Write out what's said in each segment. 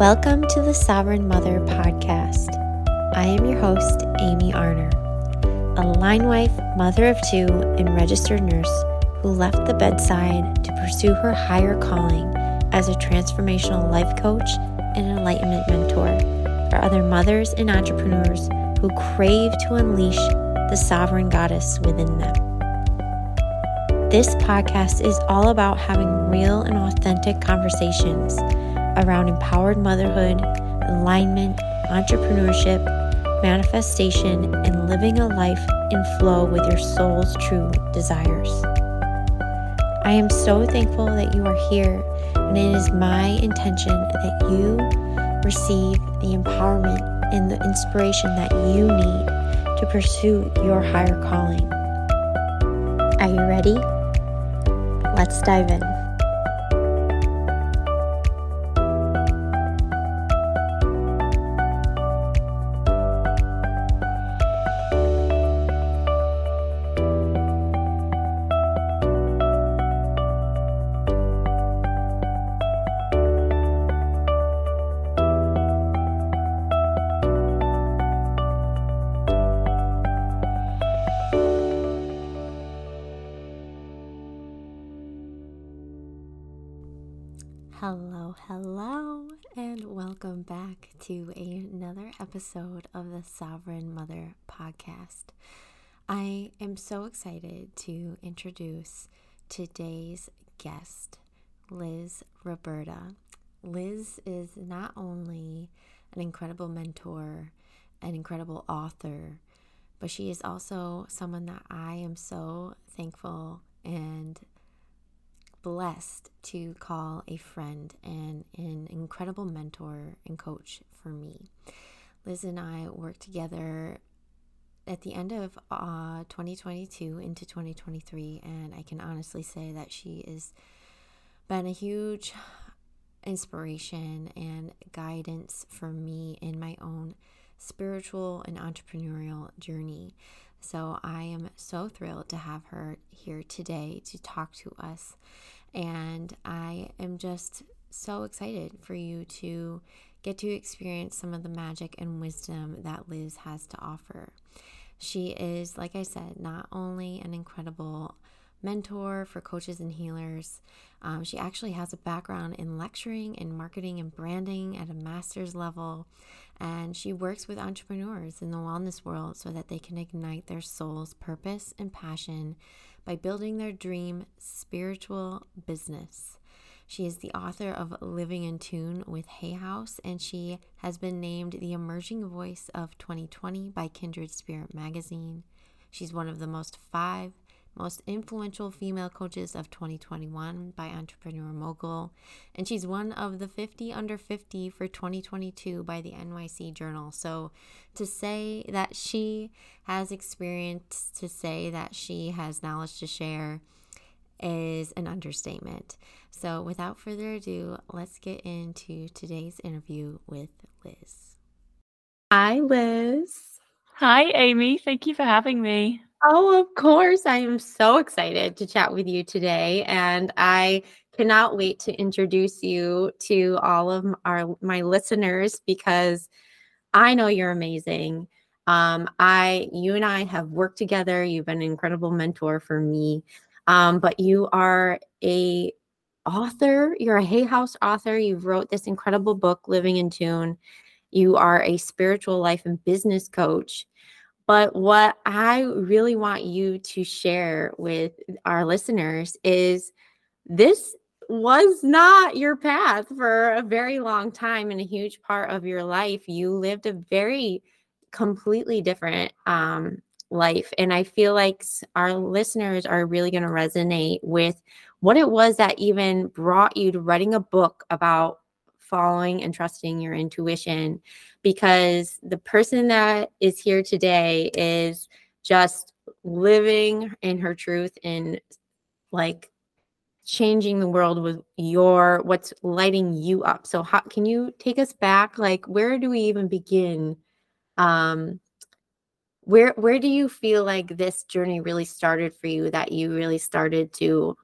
Welcome to the Sovereign Mother Podcast. I am your host, Amy Arner, a line wife, mother of two, and registered nurse who left the bedside to pursue her higher calling as a transformational life coach and enlightenment mentor for other mothers and entrepreneurs who crave to unleash the sovereign goddess within them. This podcast is all about having real and authentic conversations around empowered motherhood, alignment, entrepreneurship, manifestation, and living a life in flow with your soul's true desires. I am so thankful that you are here, and it is my intention that you receive the empowerment and the inspiration that you need to pursue your higher calling. Are you ready? Let's dive in. Hello, and welcome back to another episode of the Sovereign Mother Podcast. I am so excited to introduce today's guest, Liz Roberta. Liz is not only an incredible mentor, an incredible author, but she is also someone that I am so thankful and blessed to call a friend and an incredible mentor and coach for me. Liz and I worked together at the end of 2022 into 2023, and I can honestly say that she has been a huge inspiration and guidance for me in my own spiritual and entrepreneurial journey. So I am so thrilled to have her here today to talk to us. And I am just so excited for you to get to experience some of the magic and wisdom that Liz has to offer. She is, like I said, not only an incredible mentor for coaches and healers, she actually has a background in lecturing and marketing and branding at a master's level. And she works with entrepreneurs in the wellness world so that they can ignite their soul's purpose and passion by building their dream spiritual business. She is the author of Living in Tune with Hay House, and she has been named the Emerging Voice of 2020 by Kindred Spirit Magazine. She's one of the most influential female coaches of 2021 by Entrepreneur Mogul, and she's one of the 50 under 50 for 2022 by the NYC Journal. So to say that she has experience, to say that she has knowledge to share is an understatement. So without further ado, let's get into today's interview with Liz. Hi, Liz. Hi, Amy. Thank you for having me. Oh, of course. I am so excited to chat with you today, and I cannot wait to introduce you to all of my listeners because I know you're amazing. You and I have worked together. You've been an incredible mentor for me, but you are a author. You're a Hay House author. You've wrote this incredible book, Living in Tune. You are a spiritual life and business coach. But what I really want you to share with our listeners is this was not your path for a very long time. In a huge part of your life, you lived a very completely different life. And I feel like our listeners are really going to resonate with what it was that even brought you to writing a book about following and trusting your intuition, because the person that is here today is just living in her truth and like changing the world with what's lighting you up. So how can you take us back? Like, where do we even begin? Where do you feel like this journey really started for you, that you really started to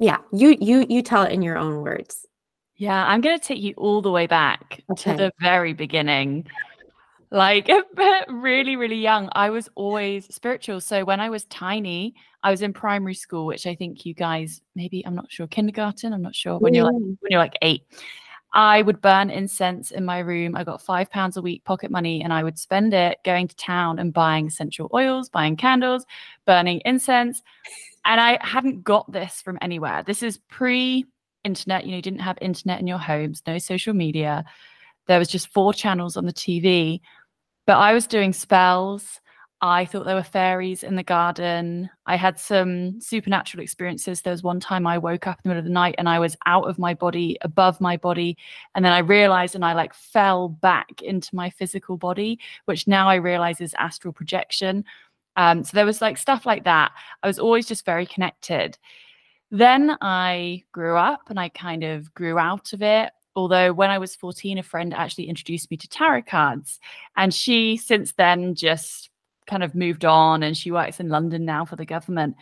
you tell it in your own words? Yeah, I'm going to take you all the way back to the very beginning. Like really, really young, I was always spiritual. So when I was tiny, I was in primary school, which I think you guys, maybe, I'm not sure, kindergarten, I'm not sure, when you're like 8. I would burn incense in my room. I got £5 a week pocket money, and I would spend it going to town and buying essential oils, buying candles, burning incense. And I hadn't got this from anywhere. This is pre-internet. You know, you didn't have internet in your homes, no social media. There was just 4 channels on the TV. But I was doing spells. I thought there were fairies in the garden. I had some supernatural experiences. There was one time I woke up in the middle of the night and I was out of my body, above my body. And then I realized, and I like fell back into my physical body, which now I realize is astral projection. So there was like stuff like that. I was always just very connected. Then I grew up and I kind of grew out of it. Although when I was 14, a friend actually introduced me to tarot cards, and she since then just kind of moved on, and she works in London now for the government.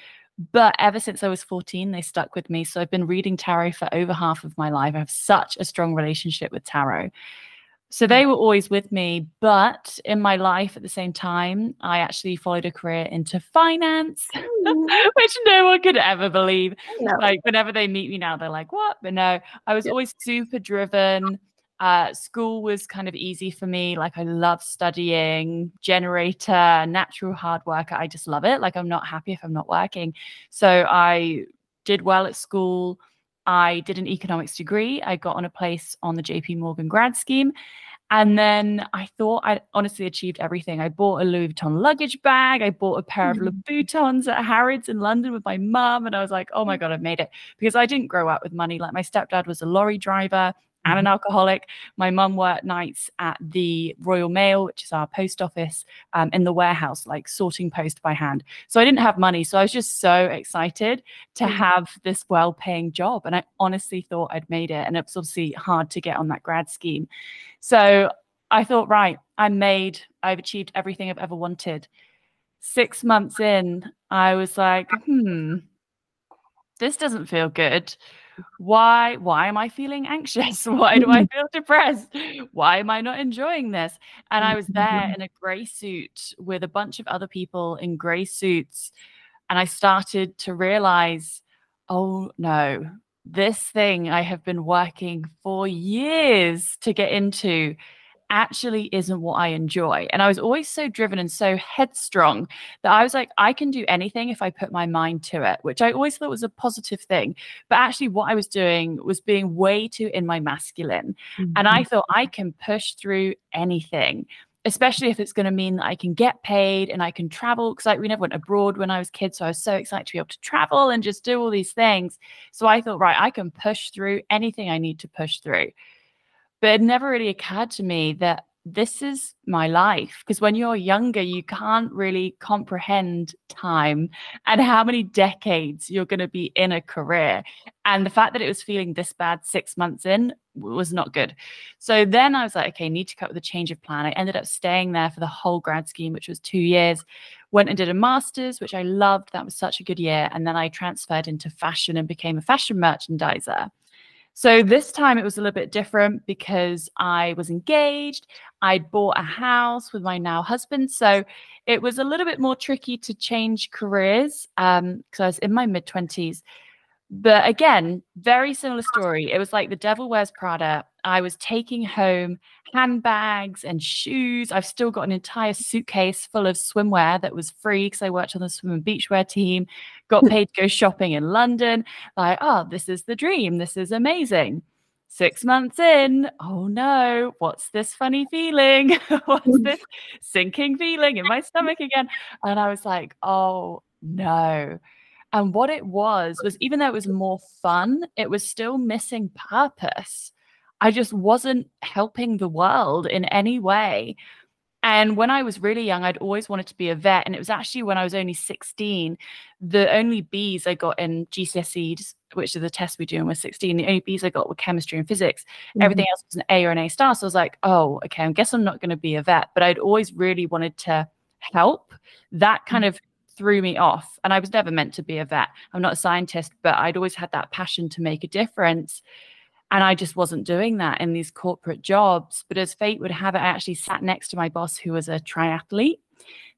But ever since I was 14, they stuck with me. So I've been reading tarot for over half of my life. I have such a strong relationship with tarot. So they were always with me. But in my life at the same time, I actually followed a career into finance, which no one could ever believe. No. Like whenever they meet me now, they're like, what? But no, I was always super driven. School was kind of easy for me. Like I love studying, generator, natural hard worker. I just love it. Like I'm not happy if I'm not working. So I did well at school. I did an economics degree. I got on a place on the JP Morgan grad scheme. And then I thought I honestly achieved everything. I bought a Louis Vuitton luggage bag. I bought a pair of Louboutins at Harrods in London with my mum. And I was like, oh my God, I've made it. Because I didn't grow up with money. Like my stepdad was a lorry driver and an alcoholic. My mum worked nights at the Royal Mail, which is our post office, in the warehouse, like sorting post by hand. So I didn't have money. So I was just so excited to have this well-paying job. And I honestly thought I'd made it. And it's obviously hard to get on that grad scheme. So I thought, right, I've achieved everything I've ever wanted. 6 months in, I was like, this doesn't feel good. Why am I feeling anxious? Why do I feel depressed? Why am I not enjoying this? And I was there in a gray suit with a bunch of other people in gray suits. And I started to realize, oh no, this thing I have been working for years to get into actually isn't what I enjoy. And I was always so driven and so headstrong that I was like, I can do anything if I put my mind to it, which I always thought was a positive thing. But actually what I was doing was being way too in my masculine. And I thought I can push through anything, especially if it's going to mean that I can get paid and I can travel. Because like we never went abroad when I was a kid. So I was so excited to be able to travel and just do all these things. So I thought, right, I can push through anything I need to push through. But it never really occurred to me that this is my life. Because when you're younger, you can't really comprehend time and how many decades you're going to be in a career. And the fact that it was feeling this bad 6 months in was not good. So then I was like, okay, need to cut with a change of plan. I ended up staying there for the whole grad scheme, which was 2 years. Went and did a master's, which I loved. That was such a good year. And then I transferred into fashion and became a fashion merchandiser. So this time it was a little bit different because I was engaged. I'd bought a house with my now husband. So it was a little bit more tricky to change careers because I was in my mid-20s. But again, very similar story. It was like the devil wears Prada. I was taking home handbags and shoes. I've still got an entire suitcase full of swimwear that was free because I worked on the swim and beachwear team, got paid to go shopping in London. Like, oh, this is the dream. This is amazing. 6 months in, oh no, what's this funny feeling? What's this sinking feeling in my stomach again? And I was like, oh no. And what it was even though it was more fun, it was still missing purpose. I just wasn't helping the world in any way. And when I was really young, I'd always wanted to be a vet. And it was actually when I was only 16, the only Bs I got in GCSEs, which are the tests we do when we're 16, the only Bs I got were chemistry and physics. Everything else was an A or an A-star. So I was like, oh, okay, I guess I'm not going to be a vet. But I'd always really wanted to help. That kind of threw me off. And I was never meant to be a vet. I'm not a scientist, but I'd always had that passion to make a difference. And I just wasn't doing that in these corporate jobs. But as fate would have it, I actually sat next to my boss who was a triathlete.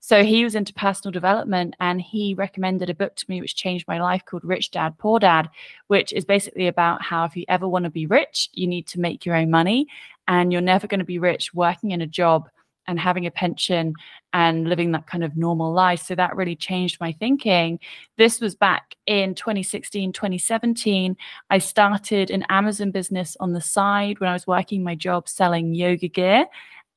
So he was into personal development, and he recommended a book to me which changed my life called Rich Dad, Poor Dad, which is basically about how if you ever want to be rich, you need to make your own money, and you're never going to be rich working in a job and having a pension and living that kind of normal life. So that really changed my thinking. This was back in 2016, 2017. I started an Amazon business on the side when I was working my job selling yoga gear.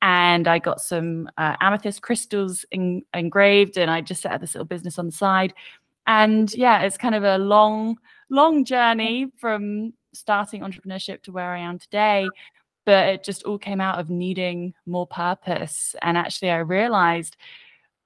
And I got some amethyst crystals engraved, and I just set up this little business on the side. And yeah, it's kind of a long, long journey from starting entrepreneurship to where I am today. But it just all came out of needing more purpose. And actually, I realized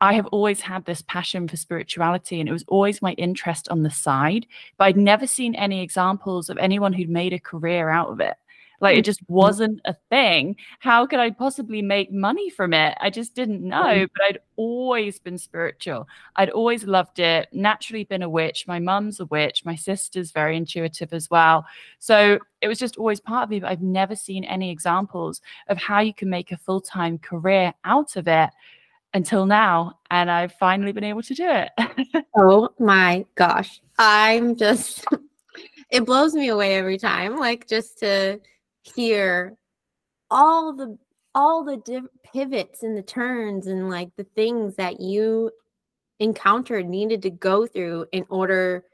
I have always had this passion for spirituality, and it was always my interest on the side. But I'd never seen any examples of anyone who'd made a career out of it. Like, it just wasn't a thing. How could I possibly make money from it? I just didn't know. But I'd always been spiritual. I'd always loved it. Naturally been a witch. My mum's a witch. My sister's very intuitive as well. So it was just always part of me. But I've never seen any examples of how you can make a full-time career out of it until now. And I've finally been able to do it. Oh my gosh. I'm just, it blows me away every time. Like, just to hear all the pivots and the turns and like the things that you encountered, needed to go through in order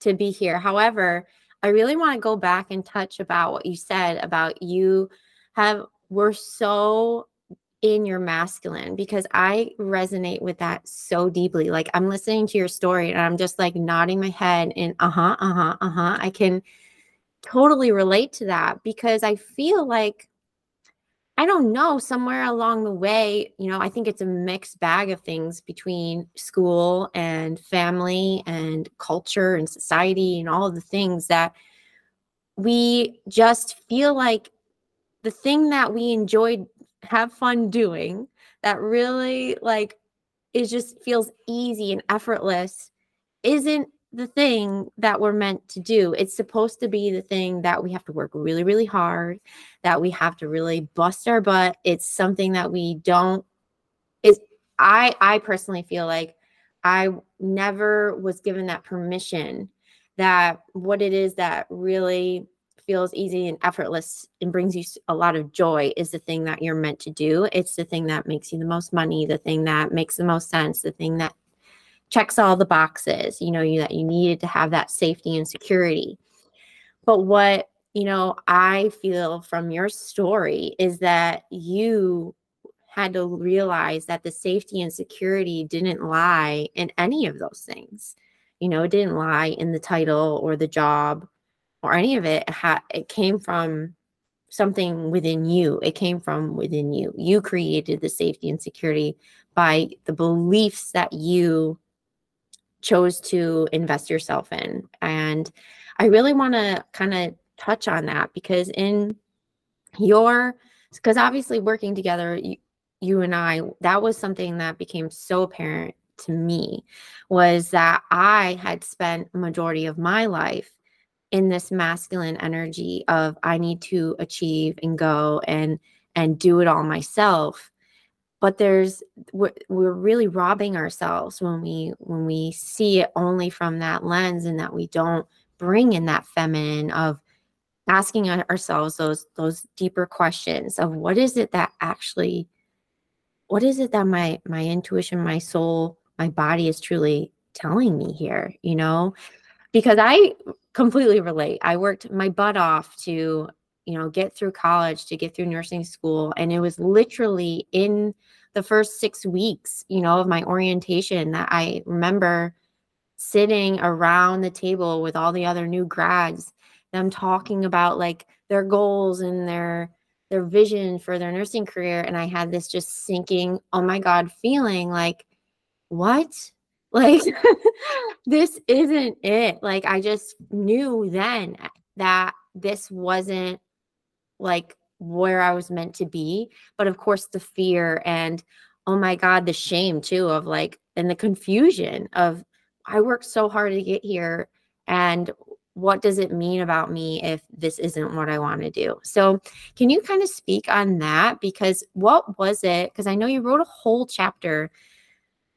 to be here. However, I really want to go back and touch about what you said about you were so in your masculine, because I resonate with that so deeply. Like, I'm listening to your story and I'm just like nodding my head and I can totally relate to that, because I feel like, I don't know, somewhere along the way, you know, I think it's a mixed bag of things between school and family and culture and society and all of the things that we just feel like the thing that we enjoyed, have fun doing, that really like, it just feels easy and effortless, isn't the thing that we're meant to do. It's supposed to be the thing that we have to work really, really hard, that we have to really bust our butt. It's something that we don't, I personally feel like I never was given that permission, that what it is that really feels easy and effortless and brings you a lot of joy is the thing that you're meant to do. It's the thing that makes you the most money, the thing that makes the most sense, the thing that checks all the boxes, you know, that you needed to have that safety and security. But what, you know, I feel from your story is that you had to realize that the safety and security didn't lie in any of those things. You know, it didn't lie in the title or the job or any of it. It came from something within you. It came from within you. You created the safety and security by the beliefs that you chose to invest yourself in. And I really want to kind of touch on that, because because obviously working together, you and I, that was something that became so apparent to me, was that I had spent majority of my life in this masculine energy of, I need to achieve and go and do it all myself. But we're really robbing ourselves when we see it only from that lens, and that we don't bring in that feminine of asking ourselves those deeper questions of what is it that my intuition, my soul, my body is truly telling me here, you know? Because I completely relate. I worked my butt off to, you know, get through college, to get through nursing school. And it was literally in the first 6 weeks, you know, of my orientation that I remember sitting around the table with all the other new grads, them talking about like their goals and their vision for their nursing career. And I had this just sinking, oh my God, feeling like, what? Like, this isn't it. Like, I just knew then that this wasn't like where I was meant to be. But of course the fear and, oh my God, the shame too of like, and the confusion of, I worked so hard to get here, and what does it mean about me if this isn't what I want to do? So can you kind of speak on that? Because what was it? Because I know you wrote a whole chapter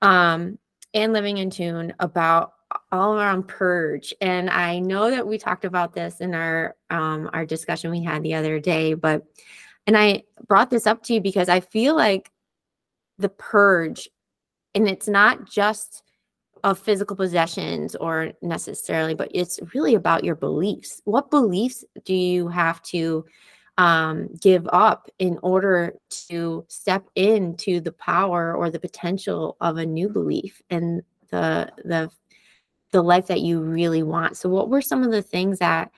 in Living in Tune about all around purge. And I know that we talked about this in our discussion we had the other day, and I brought this up to you because I feel like the purge, and it's not just of physical possessions or necessarily, but it's really about your beliefs. What beliefs do you have to give up in order to step into the power or the potential of a new belief and the life that you really want? So what were some of the things that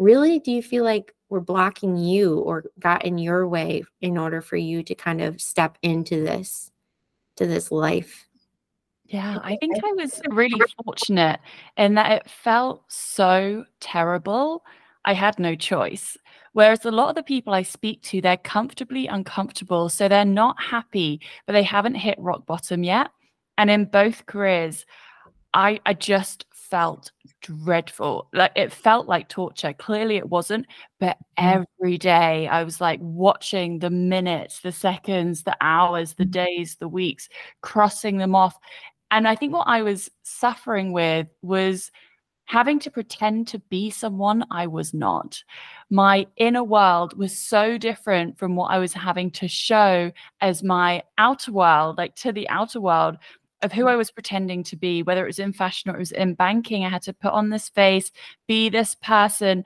really do you feel like were blocking you or got in your way in order for you to kind of step into this, to this life? Yeah, I think I was really fortunate in that it felt so terrible. I had no choice. Whereas a lot of the people I speak to, they're comfortably uncomfortable. So they're not happy, but they haven't hit rock bottom yet. And in both careers, I just felt dreadful. Like, it felt like torture. Clearly it wasn't, but every day I was like watching the minutes, the seconds, the hours, the days, the weeks, crossing them off. And I think what I was suffering with was having to pretend to be someone I was not. My inner world was so different from what I was having to show as my outer world, like to the outer world of who I was pretending to be, whether it was in fashion or it was in banking. I had to put on this face, be this person,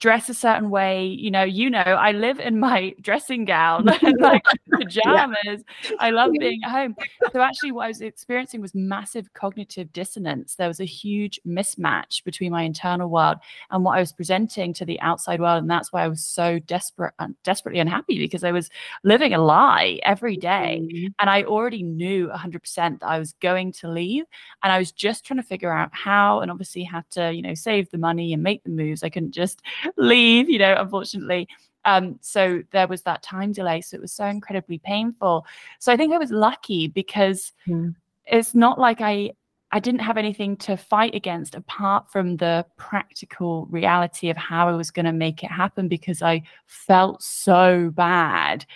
dress a certain way. You know, I live in my dressing gown, like pajamas. Yeah. I love being at home. So actually what I was experiencing was massive cognitive dissonance. There was a huge mismatch between my internal world and what I was presenting to the outside world. And that's why I was so desperately unhappy, because I was living a lie every day. And I already knew 100% that I was going to leave. And I was just trying to figure out how, and obviously had to, you know, save the money and make the moves. I couldn't just leave, you know, unfortunately. So there was that time delay. So it was so incredibly painful. So I think I was lucky because it's not like I didn't have anything to fight against apart from the practical reality of how I was going to make it happen, because I felt so bad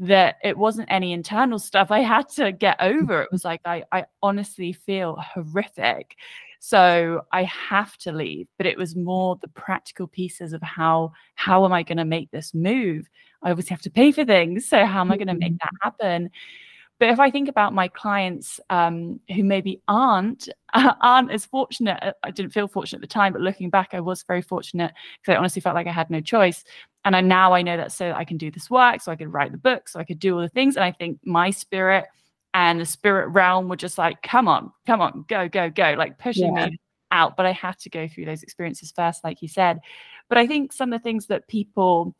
that it wasn't any internal stuff I had to get over. It was like, I honestly feel horrific, so I have to leave. But it was more the practical pieces of how am I going to make this move? I obviously have to pay for things. So how am I going to make that happen? But if I think about my clients who maybe aren't as fortunate, I didn't feel fortunate at the time, but looking back, I was very fortunate because I honestly felt like I had no choice. And I know that, so that I can do this work, so I could write the book, so I could do all the things. And I think my spirit and the spirit realm were just like, come on, go, like pushing me out. But I had to go through those experiences first, like you said. But I think some of the things that people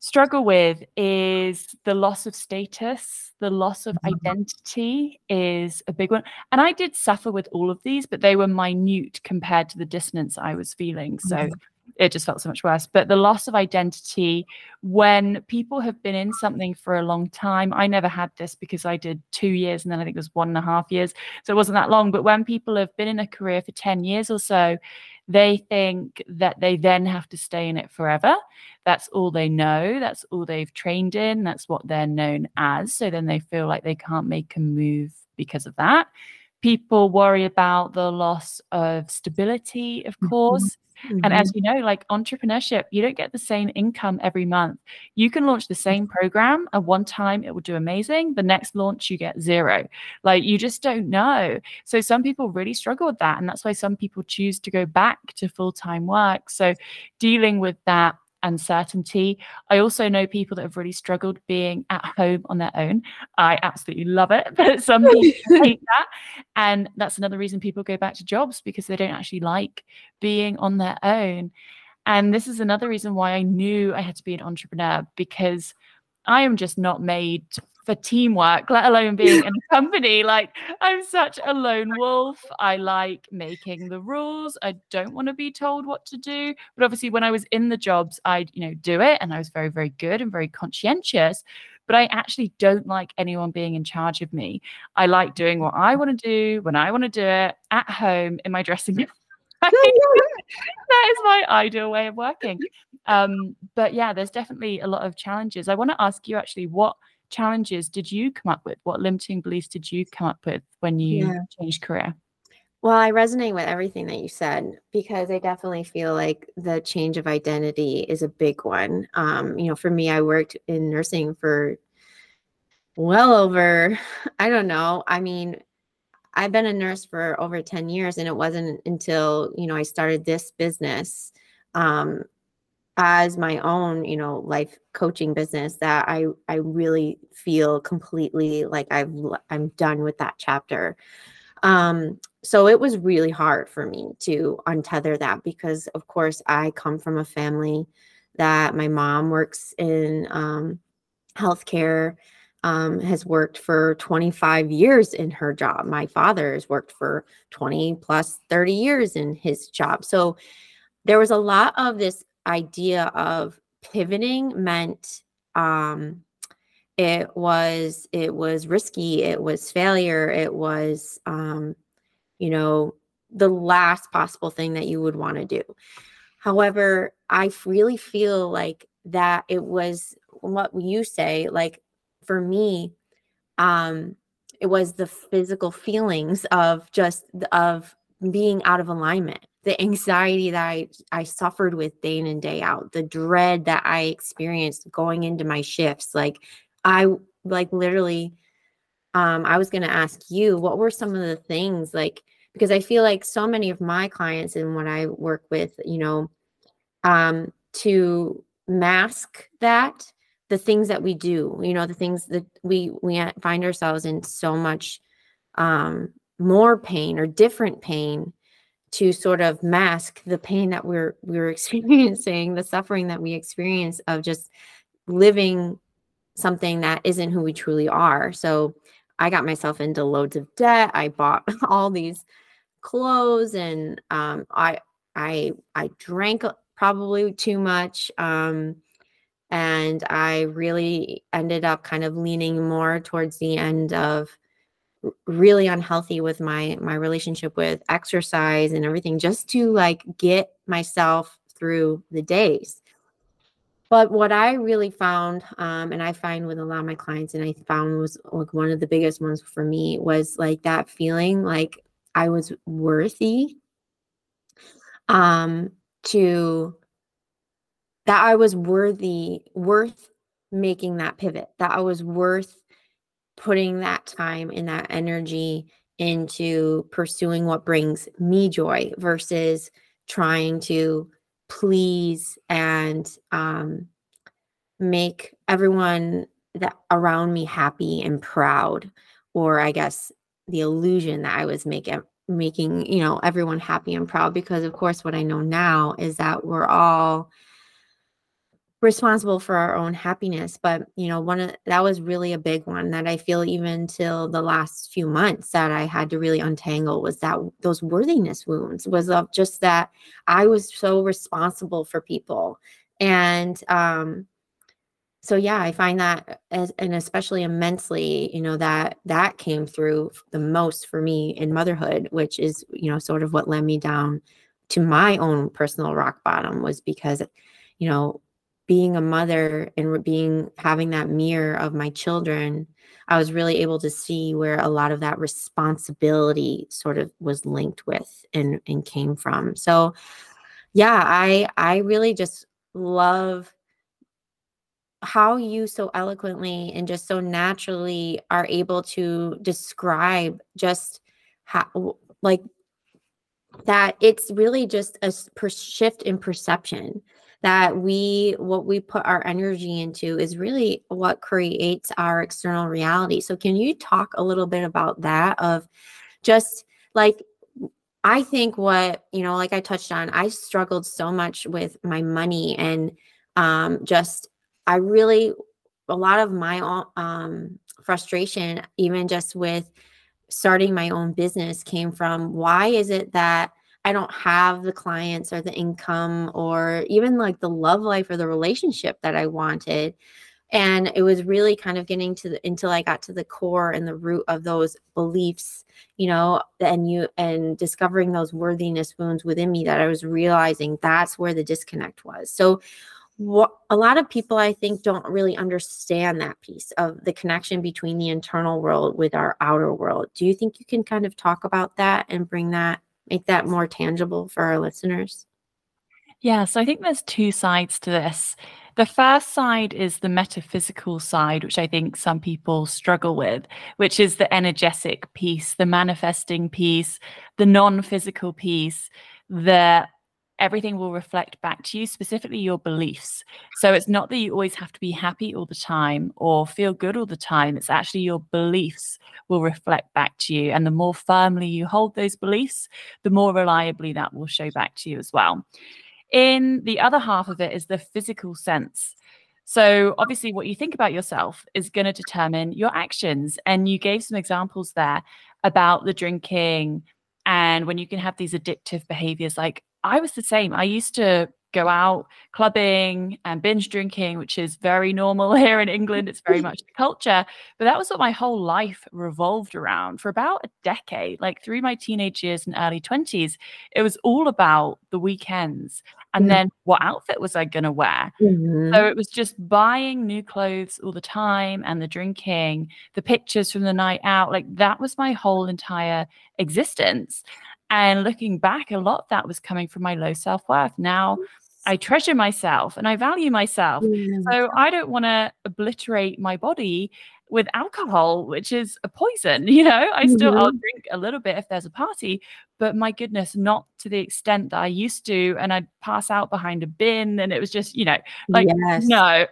struggle with is the loss of status, the loss of identity is a big one. And I did suffer with all of these, but they were minute compared to the dissonance I was feeling. So it just felt so much worse. But the loss of identity, when people have been in something for a long time, I never had this because I did 2 years and then I think it was 1.5 years. So it wasn't that long. But when people have been in a career for 10 years or so, they think that they then have to stay in it forever. That's all they know. That's all they've trained in. That's what they're known as. So then they feel like they can't make a move because of that. People worry about the loss of stability, of course. And as you know, like entrepreneurship, you don't get the same income every month. You can launch the same program at one time, it will do amazing. The next launch, you get zero. Like, you just don't know. So some people really struggle with that. And that's why some people choose to go back to full-time work. So dealing with that uncertainty. I also know people that have really struggled being at home on their own. I absolutely love it, but some people hate that. And that's another reason people go back to jobs, because they don't actually like being on their own. And this is another reason why I knew I had to be an entrepreneur, because I am just not made for teamwork, let alone being in a company. Like, I'm such a lone wolf. I like making the rules. I don't want to be told what to do. But obviously when I was in the jobs, I'd, you know, do it. And I was very, very good and very conscientious. But I actually don't like anyone being in charge of me. I like doing what I want to do when I want to do it at home in my dressing room. That is my ideal way of working. But yeah, there's definitely a lot of challenges. I want to ask you actually, what challenges did you come up with? What limiting beliefs did you come up with when you changed career? Well, I resonate with everything that you said, because I definitely feel like the change of identity is a big one. You know, for me, I worked in nursing for well over, I don't know. I mean, I've been a nurse for over 10 years, and it wasn't until, you know, I started this business as my own, you know, life coaching business that I really feel completely like I'm done with that chapter. So it was really hard for me to untether that, because of course I come from a family that my mom works in healthcare, has worked for 25 years in her job. My father has worked for 20 plus 30 years in his job. So there was a lot of this idea of pivoting meant, it was risky. It was failure. It was, you know, the last possible thing that you would want to do. However, I really feel like that it was what you say, like for me, it was the physical feelings of just, of being out of alignment, the anxiety that I suffered with day in and day out, the dread that I experienced going into my shifts. Like, literally, I was going to ask you, what were some of the things, like, because I feel like so many of my clients and what I work with, you know, to mask that, the things that we do, you know, the things that we find ourselves in so much more pain or different pain to sort of mask the pain that we're experiencing, the suffering that we experience of just living something that isn't who we truly are. So I got myself into loads of debt. I bought all these clothes, and I drank probably too much. And I really ended up kind of leaning more towards the end of really unhealthy with my relationship with exercise and everything, just to like get myself through the days. But what I really found, and I find with a lot of my clients, and I found was like one of the biggest ones for me, was like that feeling like I was worthy, that I was worth making that pivot, that I was worth putting that time and that energy into pursuing what brings me joy versus trying to please and make everyone that around me happy and proud, or I guess the illusion that I was making, you know, everyone happy and proud. Because of course, what I know now is that we're all responsible for our own happiness. But, you know, that was really a big one that I feel even till the last few months that I had to really untangle, was that those worthiness wounds was of just that I was so responsible for people. And so, yeah, I find that and especially immensely, you know, that came through the most for me in motherhood, which is, you know, sort of what led me down to my own personal rock bottom, was because, you know, being a mother and having that mirror of my children, I was really able to see where a lot of that responsibility sort of was linked with and came from. So yeah, I really just love how you so eloquently and just so naturally are able to describe just how, like, that it's really just a shift in perception, that what we put our energy into is really what creates our external reality. So can you talk a little bit about that, of just like, I think what, you know, like I touched on, I struggled so much with my money, and a lot of my frustration, even just with starting my own business, came from, why is it that I don't have the clients or the income or even like the love life or the relationship that I wanted? And it was really kind of getting to the, until I got to the core and the root of those beliefs, you know, and discovering those worthiness wounds within me that I was realizing that's where the disconnect was. So a lot of people, I think, don't really understand that piece of the connection between the internal world with our outer world. Do you think you can kind of talk about that and bring that, make that more tangible for our listeners? Yeah, so I think there's two sides to this. The first side is the metaphysical side, which I think some people struggle with, which is the energetic piece, the manifesting piece, the non-physical piece, the everything will reflect back to you, specifically your beliefs. So it's not that you always have to be happy all the time or feel good all the time. It's actually your beliefs will reflect back to you. And the more firmly you hold those beliefs, the more reliably that will show back to you as well. In the other half of it is the physical sense. So obviously what you think about yourself is going to determine your actions. And you gave some examples there about the drinking and when you can have these addictive behaviors. Like I was the same. I used to go out clubbing and binge drinking, which is very normal here in England. It's very much the culture. But that was what my whole life revolved around for about a decade, like through my teenage years and early 20s. It was all about the weekends. And then what outfit was I going to wear? So it was just buying new clothes all the time and the drinking, the pictures from the night out. Like that was my whole entire existence. And looking back, a lot of that was coming from my low self-worth. Now I treasure myself and I value myself. So I don't want to obliterate my body with alcohol, which is a poison. You know, I still, I'll drink a little bit if there's a party, but my goodness, not to the extent that I used to. And I'd pass out behind a bin and it was just, you know, like, no.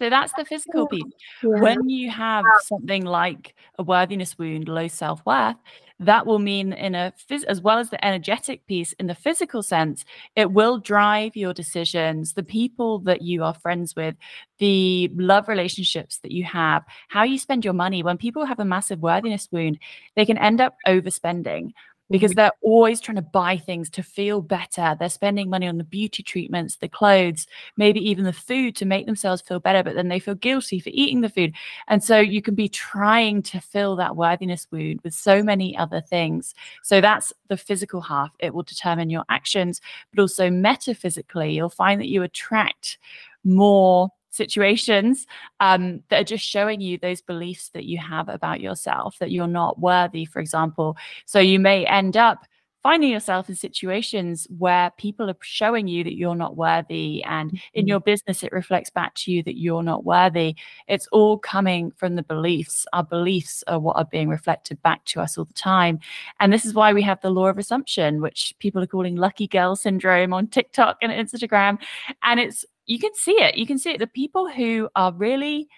So that's the physical piece. When you have something like a worthiness wound, low self-worth, that will mean in a as well as the energetic piece, in the physical sense, it will drive your decisions, the people that you are friends with, the love relationships that you have, how you spend your money. When people have a massive worthiness wound, they can end up overspending, because they're always trying to buy things to feel better. They're spending money on the beauty treatments, the clothes, maybe even the food to make themselves feel better, but then they feel guilty for eating the food. And so you can be trying to fill that worthiness wound with so many other things. So that's the physical half. It will determine your actions, but also metaphysically, you'll find that you attract more situations that are just showing you those beliefs that you have about yourself, that you're not worthy, for example. So you may end up finding yourself in situations where people are showing you that you're not worthy. And in your business, it reflects back to you that you're not worthy. It's all coming from the beliefs. Our beliefs are what are being reflected back to us all the time. And this is why we have the law of assumption, which people are calling lucky girl syndrome on TikTok and Instagram. And it's, you can see it. You can see it. The people who are really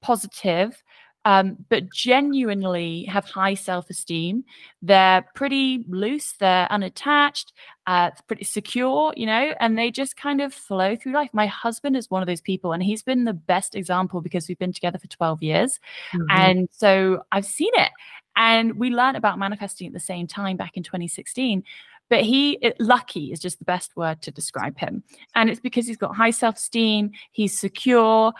positive, but genuinely have high self-esteem, they're pretty loose, they're unattached, pretty secure, you know, and they just kind of flow through life. My husband is one of those people, and he's been the best example because we've been together for 12 years. And so I've seen it. And we learned about manifesting at the same time back in 2016. But lucky is just the best word to describe him. And it's because he's got high self-esteem, he's secure,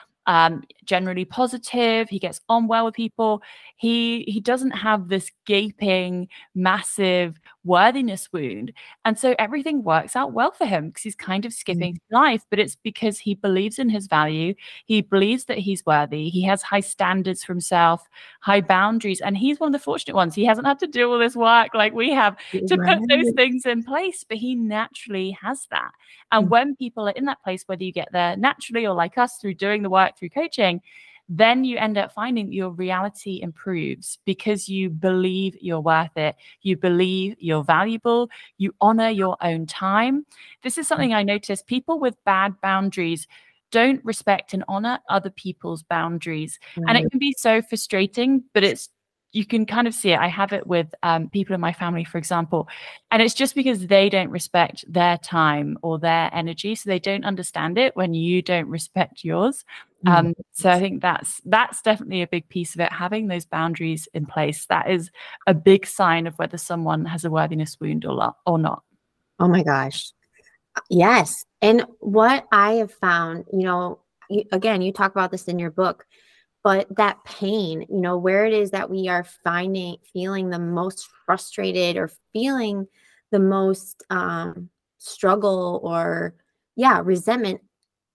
generally positive, he gets on well with people. He doesn't have this gaping, massive worthiness wound. And so everything works out well for him because he's kind of skipping life, but it's because he believes in his value. He believes that he's worthy. He has high standards for himself, high boundaries, and he's one of the fortunate ones. He hasn't had to do all this work like we have to put those things in place, but he naturally has that. And when people are in that place, whether you get there naturally or like us through doing the work, through coaching, then you end up finding your reality improves because you believe you're worth it. You believe you're valuable. You honor your own time. This is something I noticed. People with bad boundaries don't respect and honor other people's boundaries. And it can be so frustrating, but it's, you can kind of see it. I have it with people in my family, for example, and it's just because they don't respect their time or their energy. So they don't understand it when you don't respect yours. So I think that's definitely a big piece of it. Having those boundaries in place, that is a big sign of whether someone has a worthiness wound or not. Oh my gosh. Yes. And what I have found, you know, again, you talk about this in your book, but that pain, you know, where it is that we are feeling the most frustrated or feeling the most struggle or resentment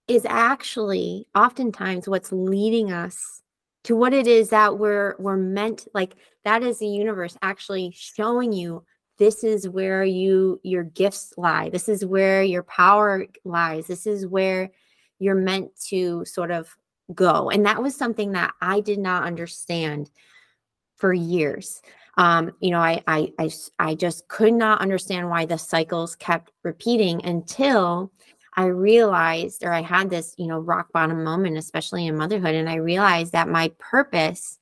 is actually oftentimes what's leading us to what it is that we're meant, like that is the universe actually showing you this is where your gifts lie. This is where your power lies. This is where you're meant to sort of go. And that was something that I did not understand for years. You know, I just could not understand why the cycles kept repeating until I realized, or I had this, you know, rock bottom moment, especially in motherhood. And I realized that my purpose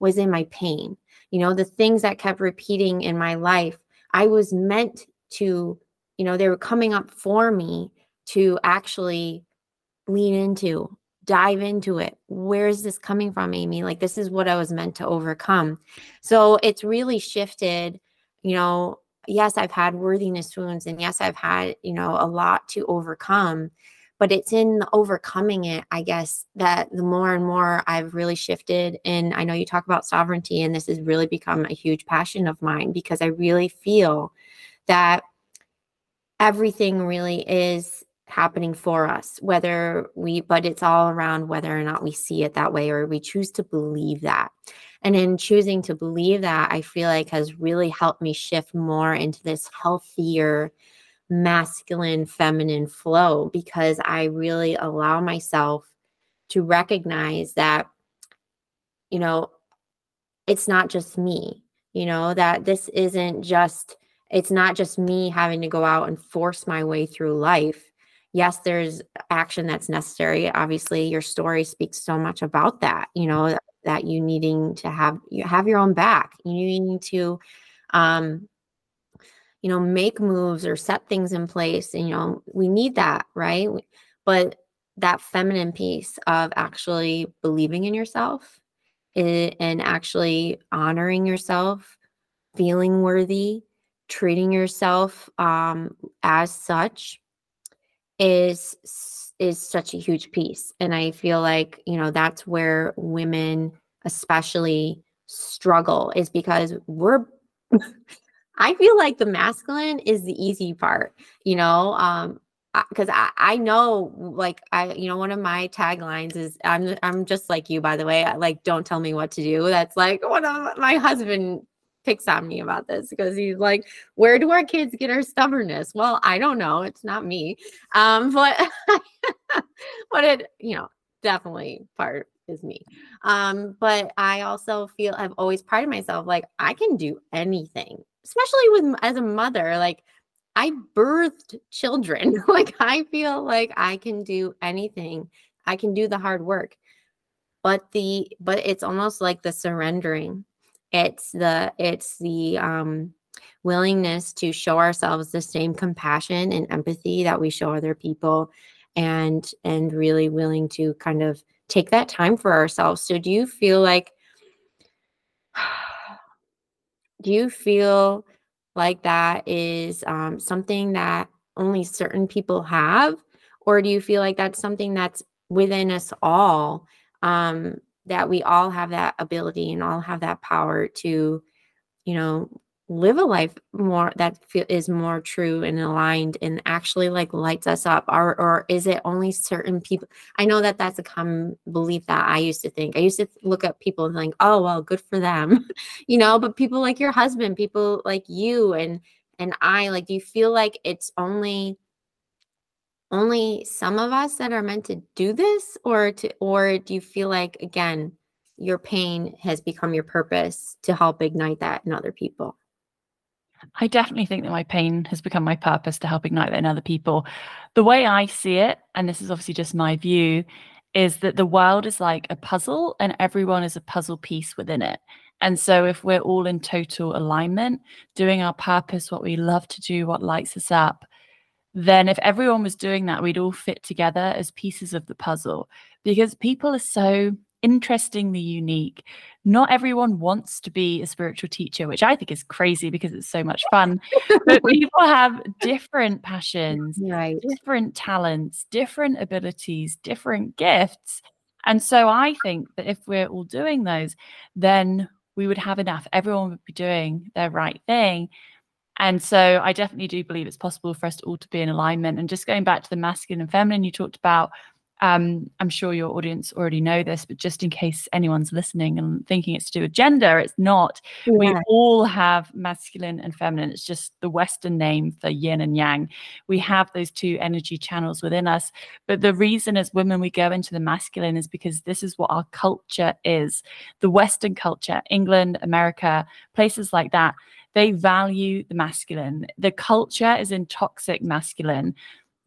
was in my pain. You know, the things that kept repeating in my life, I was meant to, you know, they were coming up for me to actually lean into, dive into it. Where is this coming from, Amy? Like, this is what I was meant to overcome. So it's really shifted, you know, yes, I've had worthiness wounds and yes, I've had, you know, a lot to overcome, but it's in overcoming it, I guess, that the more and more I've really shifted. And I know you talk about sovereignty, and this has really become a huge passion of mine because I really feel that everything really is happening for us, but it's all around whether or not we see it that way or we choose to believe that. And in choosing to believe that, I feel like has really helped me shift more into this healthier, masculine, feminine flow, because I really allow myself to recognize that, you know, it's not just me, you know, that it's not just me having to go out and force my way through life. Yes, there's action that's necessary. Obviously, your story speaks so much about that, you know, that you needing to have your own back. You need to, you know, make moves or set things in place. And, you know, we need that, right? But that feminine piece of actually believing in yourself and actually honoring yourself, feeling worthy, treating yourself as such is such a huge piece. And I feel like, you know, that's where women especially struggle, is because I feel like the masculine is the easy part, you know, because I know, like, you know, one of my taglines is, I'm just like you, by the way, like, don't tell me what to do. That's like one of my husband picks on me about this because he's like, where do our kids get our stubbornness? Well, I don't know. It's not me. But, but it, you know, definitely part is me. But I also feel I've always prided myself, like I can do anything, especially as a mother, like I birthed children. Like I feel like I can do anything. I can do the hard work, but it's almost like the surrendering. It's the willingness to show ourselves the same compassion and empathy that we show other people, and really willing to kind of take that time for ourselves. So do you feel like, that is something that only certain people have, or do you feel like that's something that's within us all, that we all have that ability and all have that power to, you know, live a life more that is more true and aligned and actually like lights us up? Or is it only certain people? I know that that's a common belief that I used to think. I used to look at people and think, oh, well, good for them, you know, but people like your husband, people like you and I, like, do you feel like it's only some of us that are meant to do this, or do you feel like, again, your pain has become your purpose to help ignite that in other people? I definitely think that my pain has become my purpose to help ignite that in other people. The way I see it, and this is obviously just my view, is that the world is like a puzzle and everyone is a puzzle piece within it. And so if we're all in total alignment, doing our purpose, what we love to do, what lights us up, then if everyone was doing that, we'd all fit together as pieces of the puzzle, because people are so interestingly unique. Not everyone wants to be a spiritual teacher, which I think is crazy because it's so much fun. But people have different passions, right, different talents, different abilities, different gifts. And so I think that if we're all doing those, then we would have enough. Everyone would be doing their right thing. And so I definitely do believe it's possible for us all to be in alignment. And just going back to the masculine and feminine you talked about, I'm sure your audience already know this, but just in case anyone's listening and thinking it's to do with gender, it's not. Yeah. We all have masculine and feminine. It's just the Western name for yin and yang. We have those two energy channels within us. But the reason as women we go into the masculine is because this is what our culture is. The Western culture, England, America, places like that, they value the masculine. The culture is in toxic masculine.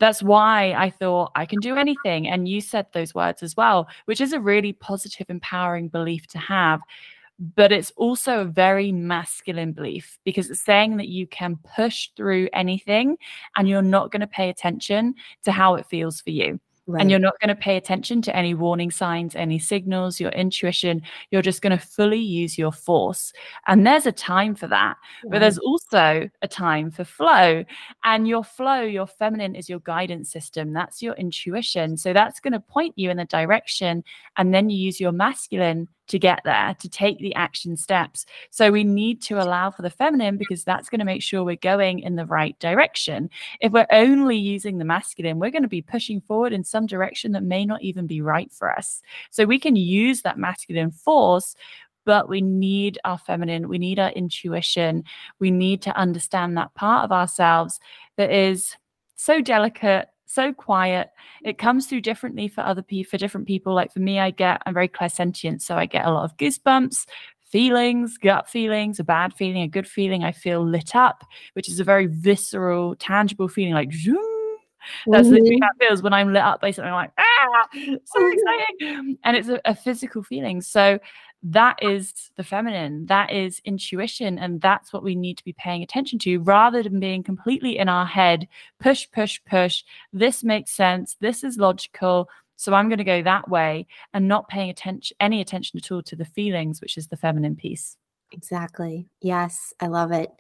That's why I thought I can do anything. And you said those words as well, which is a really positive, empowering belief to have. But it's also a very masculine belief because it's saying that you can push through anything and you're not going to pay attention to how it feels for you. Right. And you're not going to pay attention to any warning signs, any signals, your intuition. You're just going to fully use your force. And there's a time for that. Yeah. But there's also a time for flow. And your flow, your feminine, is your guidance system. That's your intuition. So that's going to point you in the direction. And then you use your masculine to get there, to take the action steps. So we need to allow for the feminine because that's going to make sure we're going in the right direction. If we're only using the masculine, we're going to be pushing forward in some direction that may not even be right for us. So we can use that masculine force, but we need our feminine, we need our intuition, we need to understand that part of ourselves that is so delicate, so quiet. It comes through differently for different people. Like for me, I'm very clairsentient, so I get a lot of goosebumps, feelings, gut feelings, a bad feeling, a good feeling. I feel lit up, which is a very visceral, tangible feeling, like zoom. That's literally how it feels when I'm lit up by something. I'm like, ah, so exciting, and it's a physical feeling. So that is the feminine, that is intuition, and that's what we need to be paying attention to rather than being completely in our head, push, push, push, this makes sense, this is logical, so I'm going to go that way, and not paying any attention at all to the feelings, which is the feminine piece. Exactly. Yes, I love it.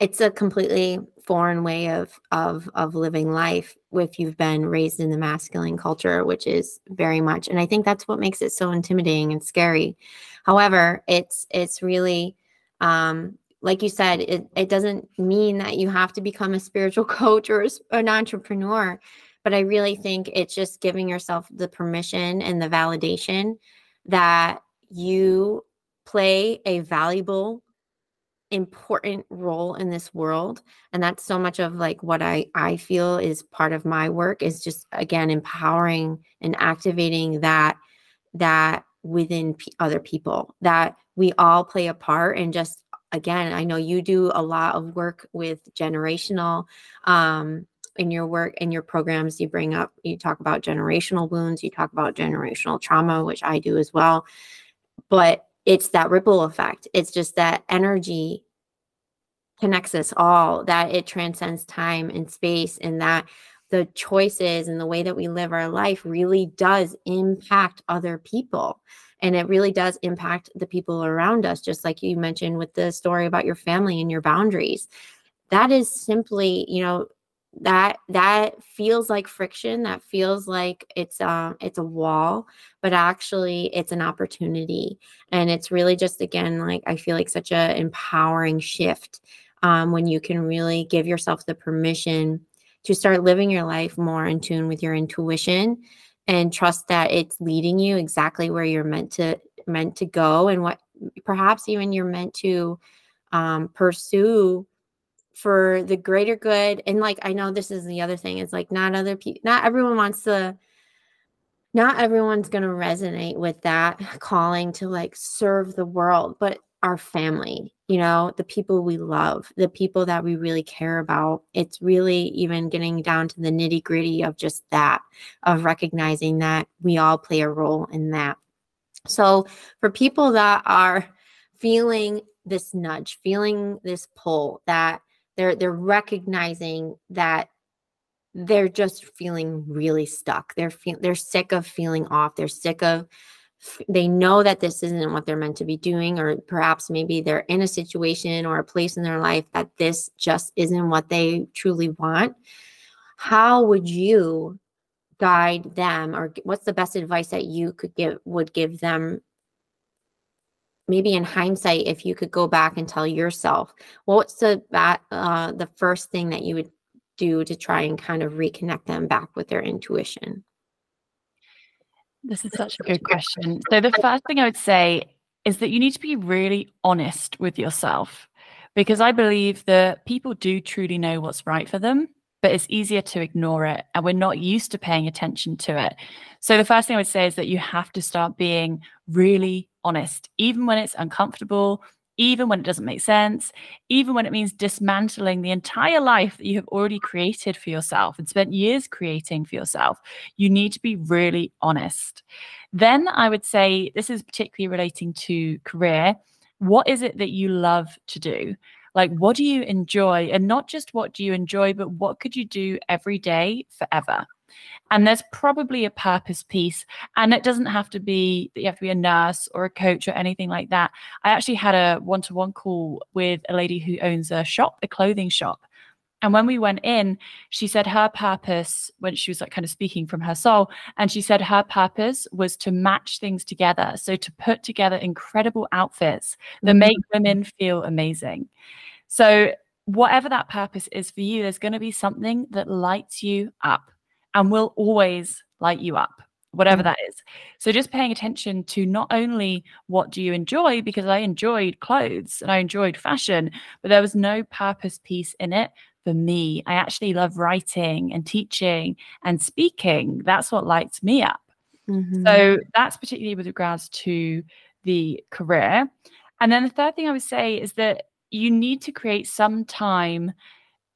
It's a completely foreign way of living life if you've been raised in the masculine culture, which is very much, and I think that's what makes it so intimidating and scary. However, it's really, like you said, it doesn't mean that you have to become a spiritual coach or an entrepreneur, but I really think it's just giving yourself the permission and the validation that you play a valuable, important role in this world. And that's so much of like what I feel is part of my work, is just, again, empowering and activating that within other people, that we all play a part. And just, again, I know you do a lot of work with generational, in your work, in your programs, you talk about generational wounds, you talk about generational trauma, which I do as well. But it's that ripple effect. It's just that energy connects us all, that it transcends time and space, and that the choices and the way that we live our life really does impact other people. And it really does impact the people around us, just like you mentioned with the story about your family and your boundaries. That is simply, that feels like friction, that feels like it's a wall, but actually it's an opportunity. And it's really just, again, like I feel like such a empowering shift when you can really give yourself the permission to start living your life more in tune with your intuition and trust that it's leading you exactly where you're meant to go, and what perhaps even you're meant to pursue for the greater good. And like, I know this is the other thing, is like not everyone's going to resonate with that calling to like serve the world, but our family, the people we love, the people that we really care about. It's really even getting down to the nitty gritty of just that, of recognizing that we all play a role in that. So for people that are feeling this nudge, feeling this pull, that they're recognizing that they're just feeling really stuck. They're sick of feeling off. They're sick of they know that this isn't what they're meant to be doing, or perhaps maybe they're in a situation or a place in their life that this just isn't what they truly want. How would you guide them, or what's the best advice that you could give them? Maybe in hindsight, if you could go back and tell yourself, what's the first thing that you would do to try and kind of reconnect them back with their intuition? This is such a good question. So the first thing I would say is that you need to be really honest with yourself, because I believe that people do truly know what's right for them, but it's easier to ignore it, and we're not used to paying attention to it. So the first thing I would say is that you have to start being really honest, even when it's uncomfortable, even when it doesn't make sense, even when it means dismantling the entire life that you have already created for yourself and spent years creating for yourself. You need to be really honest. Then I would say, this is particularly relating to career, what is it that you love to do? Like, what do you enjoy? And not just what do you enjoy, but what could you do every day forever? And there's probably a purpose piece, and it doesn't have to be that you have to be a nurse or a coach or anything like that. I actually had a one-to-one call with a lady who owns a shop, a clothing shop. And when we went in, she said her purpose, when she was like kind of speaking from her soul, and she said her purpose was to match things together. So to put together incredible outfits that make women feel amazing. So whatever that purpose is for you, there's going to be something that lights you up, and will always light you up, whatever that is. So just paying attention to not only what do you enjoy, because I enjoyed clothes and I enjoyed fashion, but there was no purpose piece in it for me. I actually love writing and teaching and speaking. That's what lights me up. Mm-hmm. So that's particularly with regards to the career. And then the third thing I would say is that you need to create some time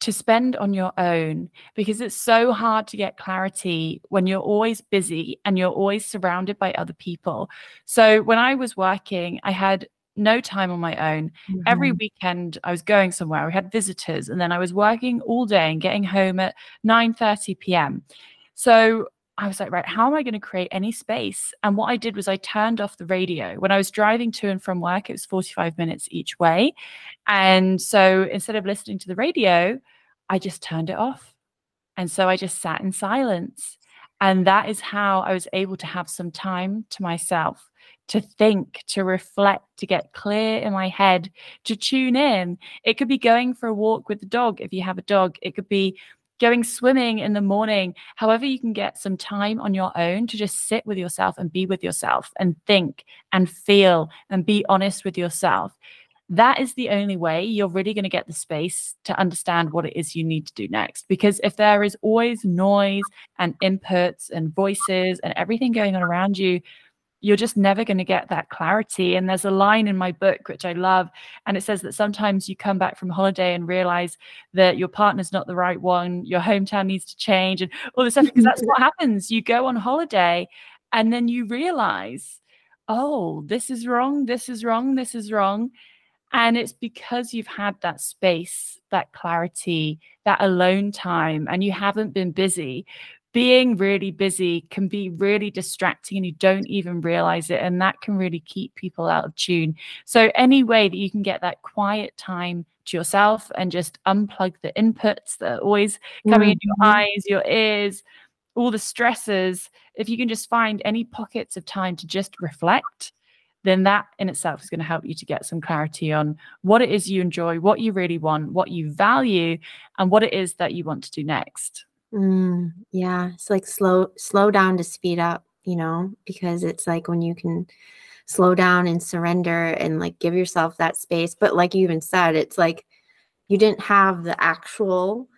to spend on your own, because it's so hard to get clarity when you're always busy and you're always surrounded by other people. So when I was working, I had no time on my own. Mm-hmm. Every weekend I was going somewhere, we had visitors, and then I was working all day and getting home at 9:30 p.m. So I was like, right, how am I going to create any space? And what I did was I turned off the radio. When I was driving to and from work, it was 45 minutes each way. And so instead of listening to the radio, I just turned it off. And so I just sat in silence. And that is how I was able to have some time to myself, to think, to reflect, to get clear in my head, to tune in. It could be going for a walk with the dog, if you have a dog. It could be going swimming in the morning. However you can get some time on your own to just sit with yourself and be with yourself and think and feel and be honest with yourself. That is the only way you're really going to get the space to understand what it is you need to do next. Because if there is always noise and inputs and voices and everything going on around you, you're just never going to get that clarity. And there's a line in my book, which I love, and it says that sometimes you come back from holiday and realize that your partner's not the right one, your hometown needs to change, and all this stuff, because that's what happens. You go on holiday and then you realize, oh, this is wrong, this is wrong, this is wrong. And it's because you've had that space, that clarity, that alone time, and you haven't been busy. Being really busy can be really distracting and you don't even realize it. And that can really keep people out of tune. So any way that you can get that quiet time to yourself and just unplug the inputs that are always coming in your eyes, your ears, all the stresses, if you can just find any pockets of time to just reflect, then that in itself is going to help you to get some clarity on what it is you enjoy, what you really want, what you value, and what it is that you want to do next. Yeah, it's like slow down to speed up, you know, because it's like when you can slow down and surrender and like give yourself that space. But like you even said, it's like you didn't have the actual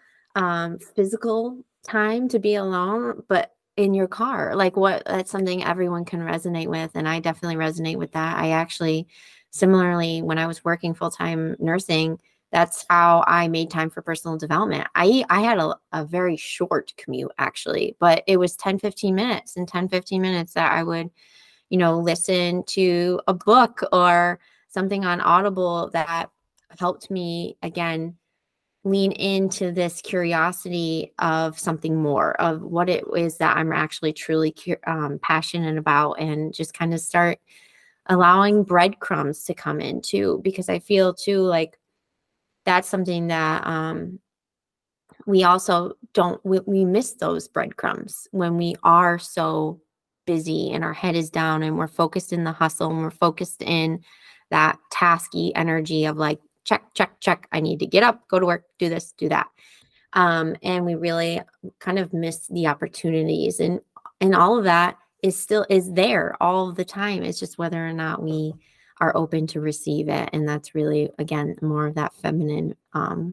physical time to be alone, but in your car, like that's something everyone can resonate with. And I definitely resonate with that. I actually, similarly, when I was working full-time nursing, that's how I made time for personal development. I had a very short commute actually, but it was 10, 15 minutes and 10, 15 minutes that I would, you know, listen to a book or something on Audible that helped me again lean into this curiosity of something more, of what it is that I'm actually truly passionate about, and just kind of start allowing breadcrumbs to come in too, because I feel too like that's something that we also don't, we miss those breadcrumbs when we are so busy and our head is down and we're focused in the hustle and we're focused in that tasky energy of like, check, check, check. I need to get up, go to work, do this, do that. And we really kind of miss the opportunities, and all of that is still is there all the time. It's just whether or not we are open to receive it. And that's really, again, more of that feminine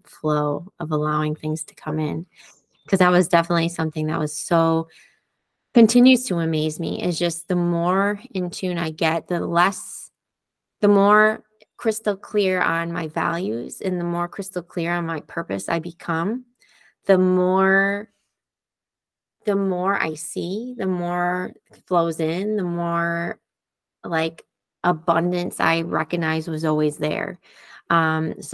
flow of allowing things to come in. Because that was definitely something that was so continues to amaze me, is just the more in tune I get, the more crystal clear on my values and the more crystal clear on my purpose I become, the more I see, the more flows in, the more like abundance I recognize was always there. So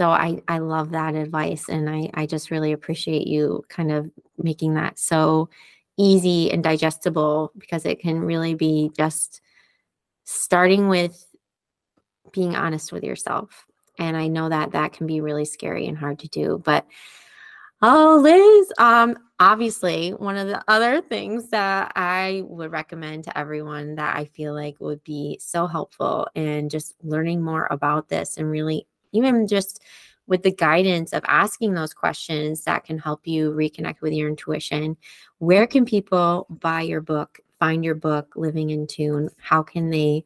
I love that advice. And I just really appreciate you kind of making that so easy and digestible, because it can really be just starting with being honest with yourself. And I know that that can be really scary and hard to do, but oh, Liz, obviously one of the other things that I would recommend to everyone that I feel like would be so helpful in just learning more about this, and really even just with the guidance of asking those questions that can help you reconnect with your intuition, where can people buy your book, find your book, Living in Tune? How can they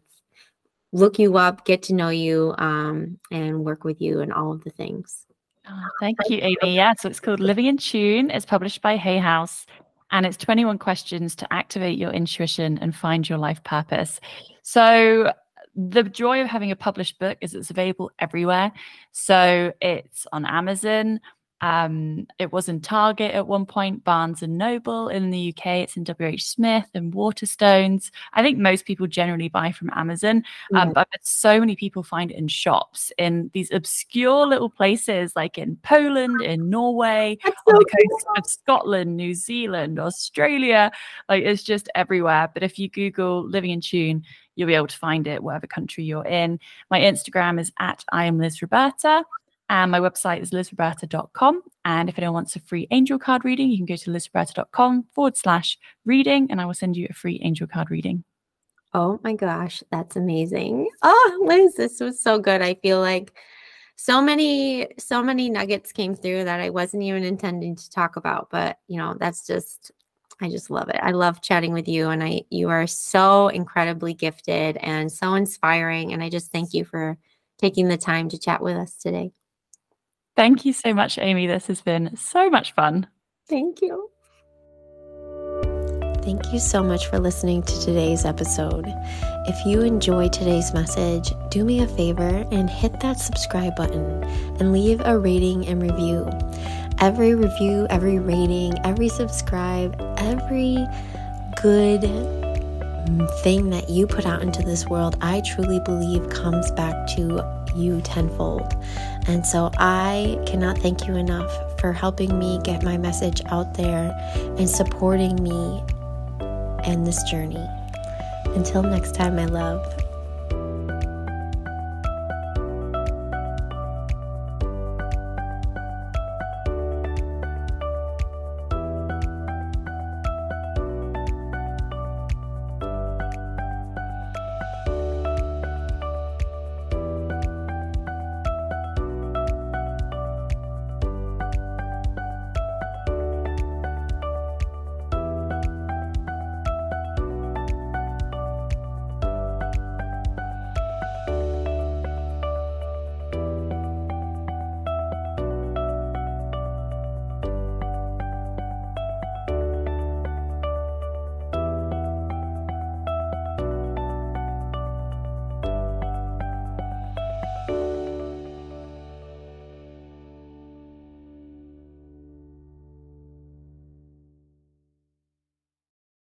look you up, get to know you, and work with you and all of the things? Oh, thank you, Amy. Yeah, so it's called Living in Tune. It's published by Hay House, and it's 21 questions to activate your intuition and find your life purpose. So the joy of having a published book is it's available everywhere. So it's on Amazon. It was in Target at one point, Barnes & Noble in the UK. It's in WH Smith and Waterstones. I think most people generally buy from Amazon, but so many people find it in shops in these obscure little places, like in Poland, in Norway, so on the coast of Scotland, New Zealand, Australia. Like, it's just everywhere. But if you Google Living in Tune, you'll be able to find it whatever country you're in. My Instagram is @IamLizRoberta. And my website is LizRoberta.com. And if anyone wants a free angel card reading, you can go to LizRoberta.com/reading, and I will send you a free angel card reading. Oh my gosh, that's amazing. Oh, Liz, this was so good. I feel like so many nuggets came through that I wasn't even intending to talk about. But, you know, that's just, I just love it. I love chatting with you, and you are so incredibly gifted and so inspiring. And I just thank you for taking the time to chat with us today. Thank you so much, Amy. This has been so much fun. Thank you. Thank you so much for listening to today's episode. If you enjoyed today's message, do me a favor and hit that subscribe button and leave a rating and review. Every review, every rating, every subscribe, every good thing that you put out into this world, I truly believe comes back to you tenfold. And so I cannot thank you enough for helping me get my message out there and supporting me in this journey. Until next time, my love.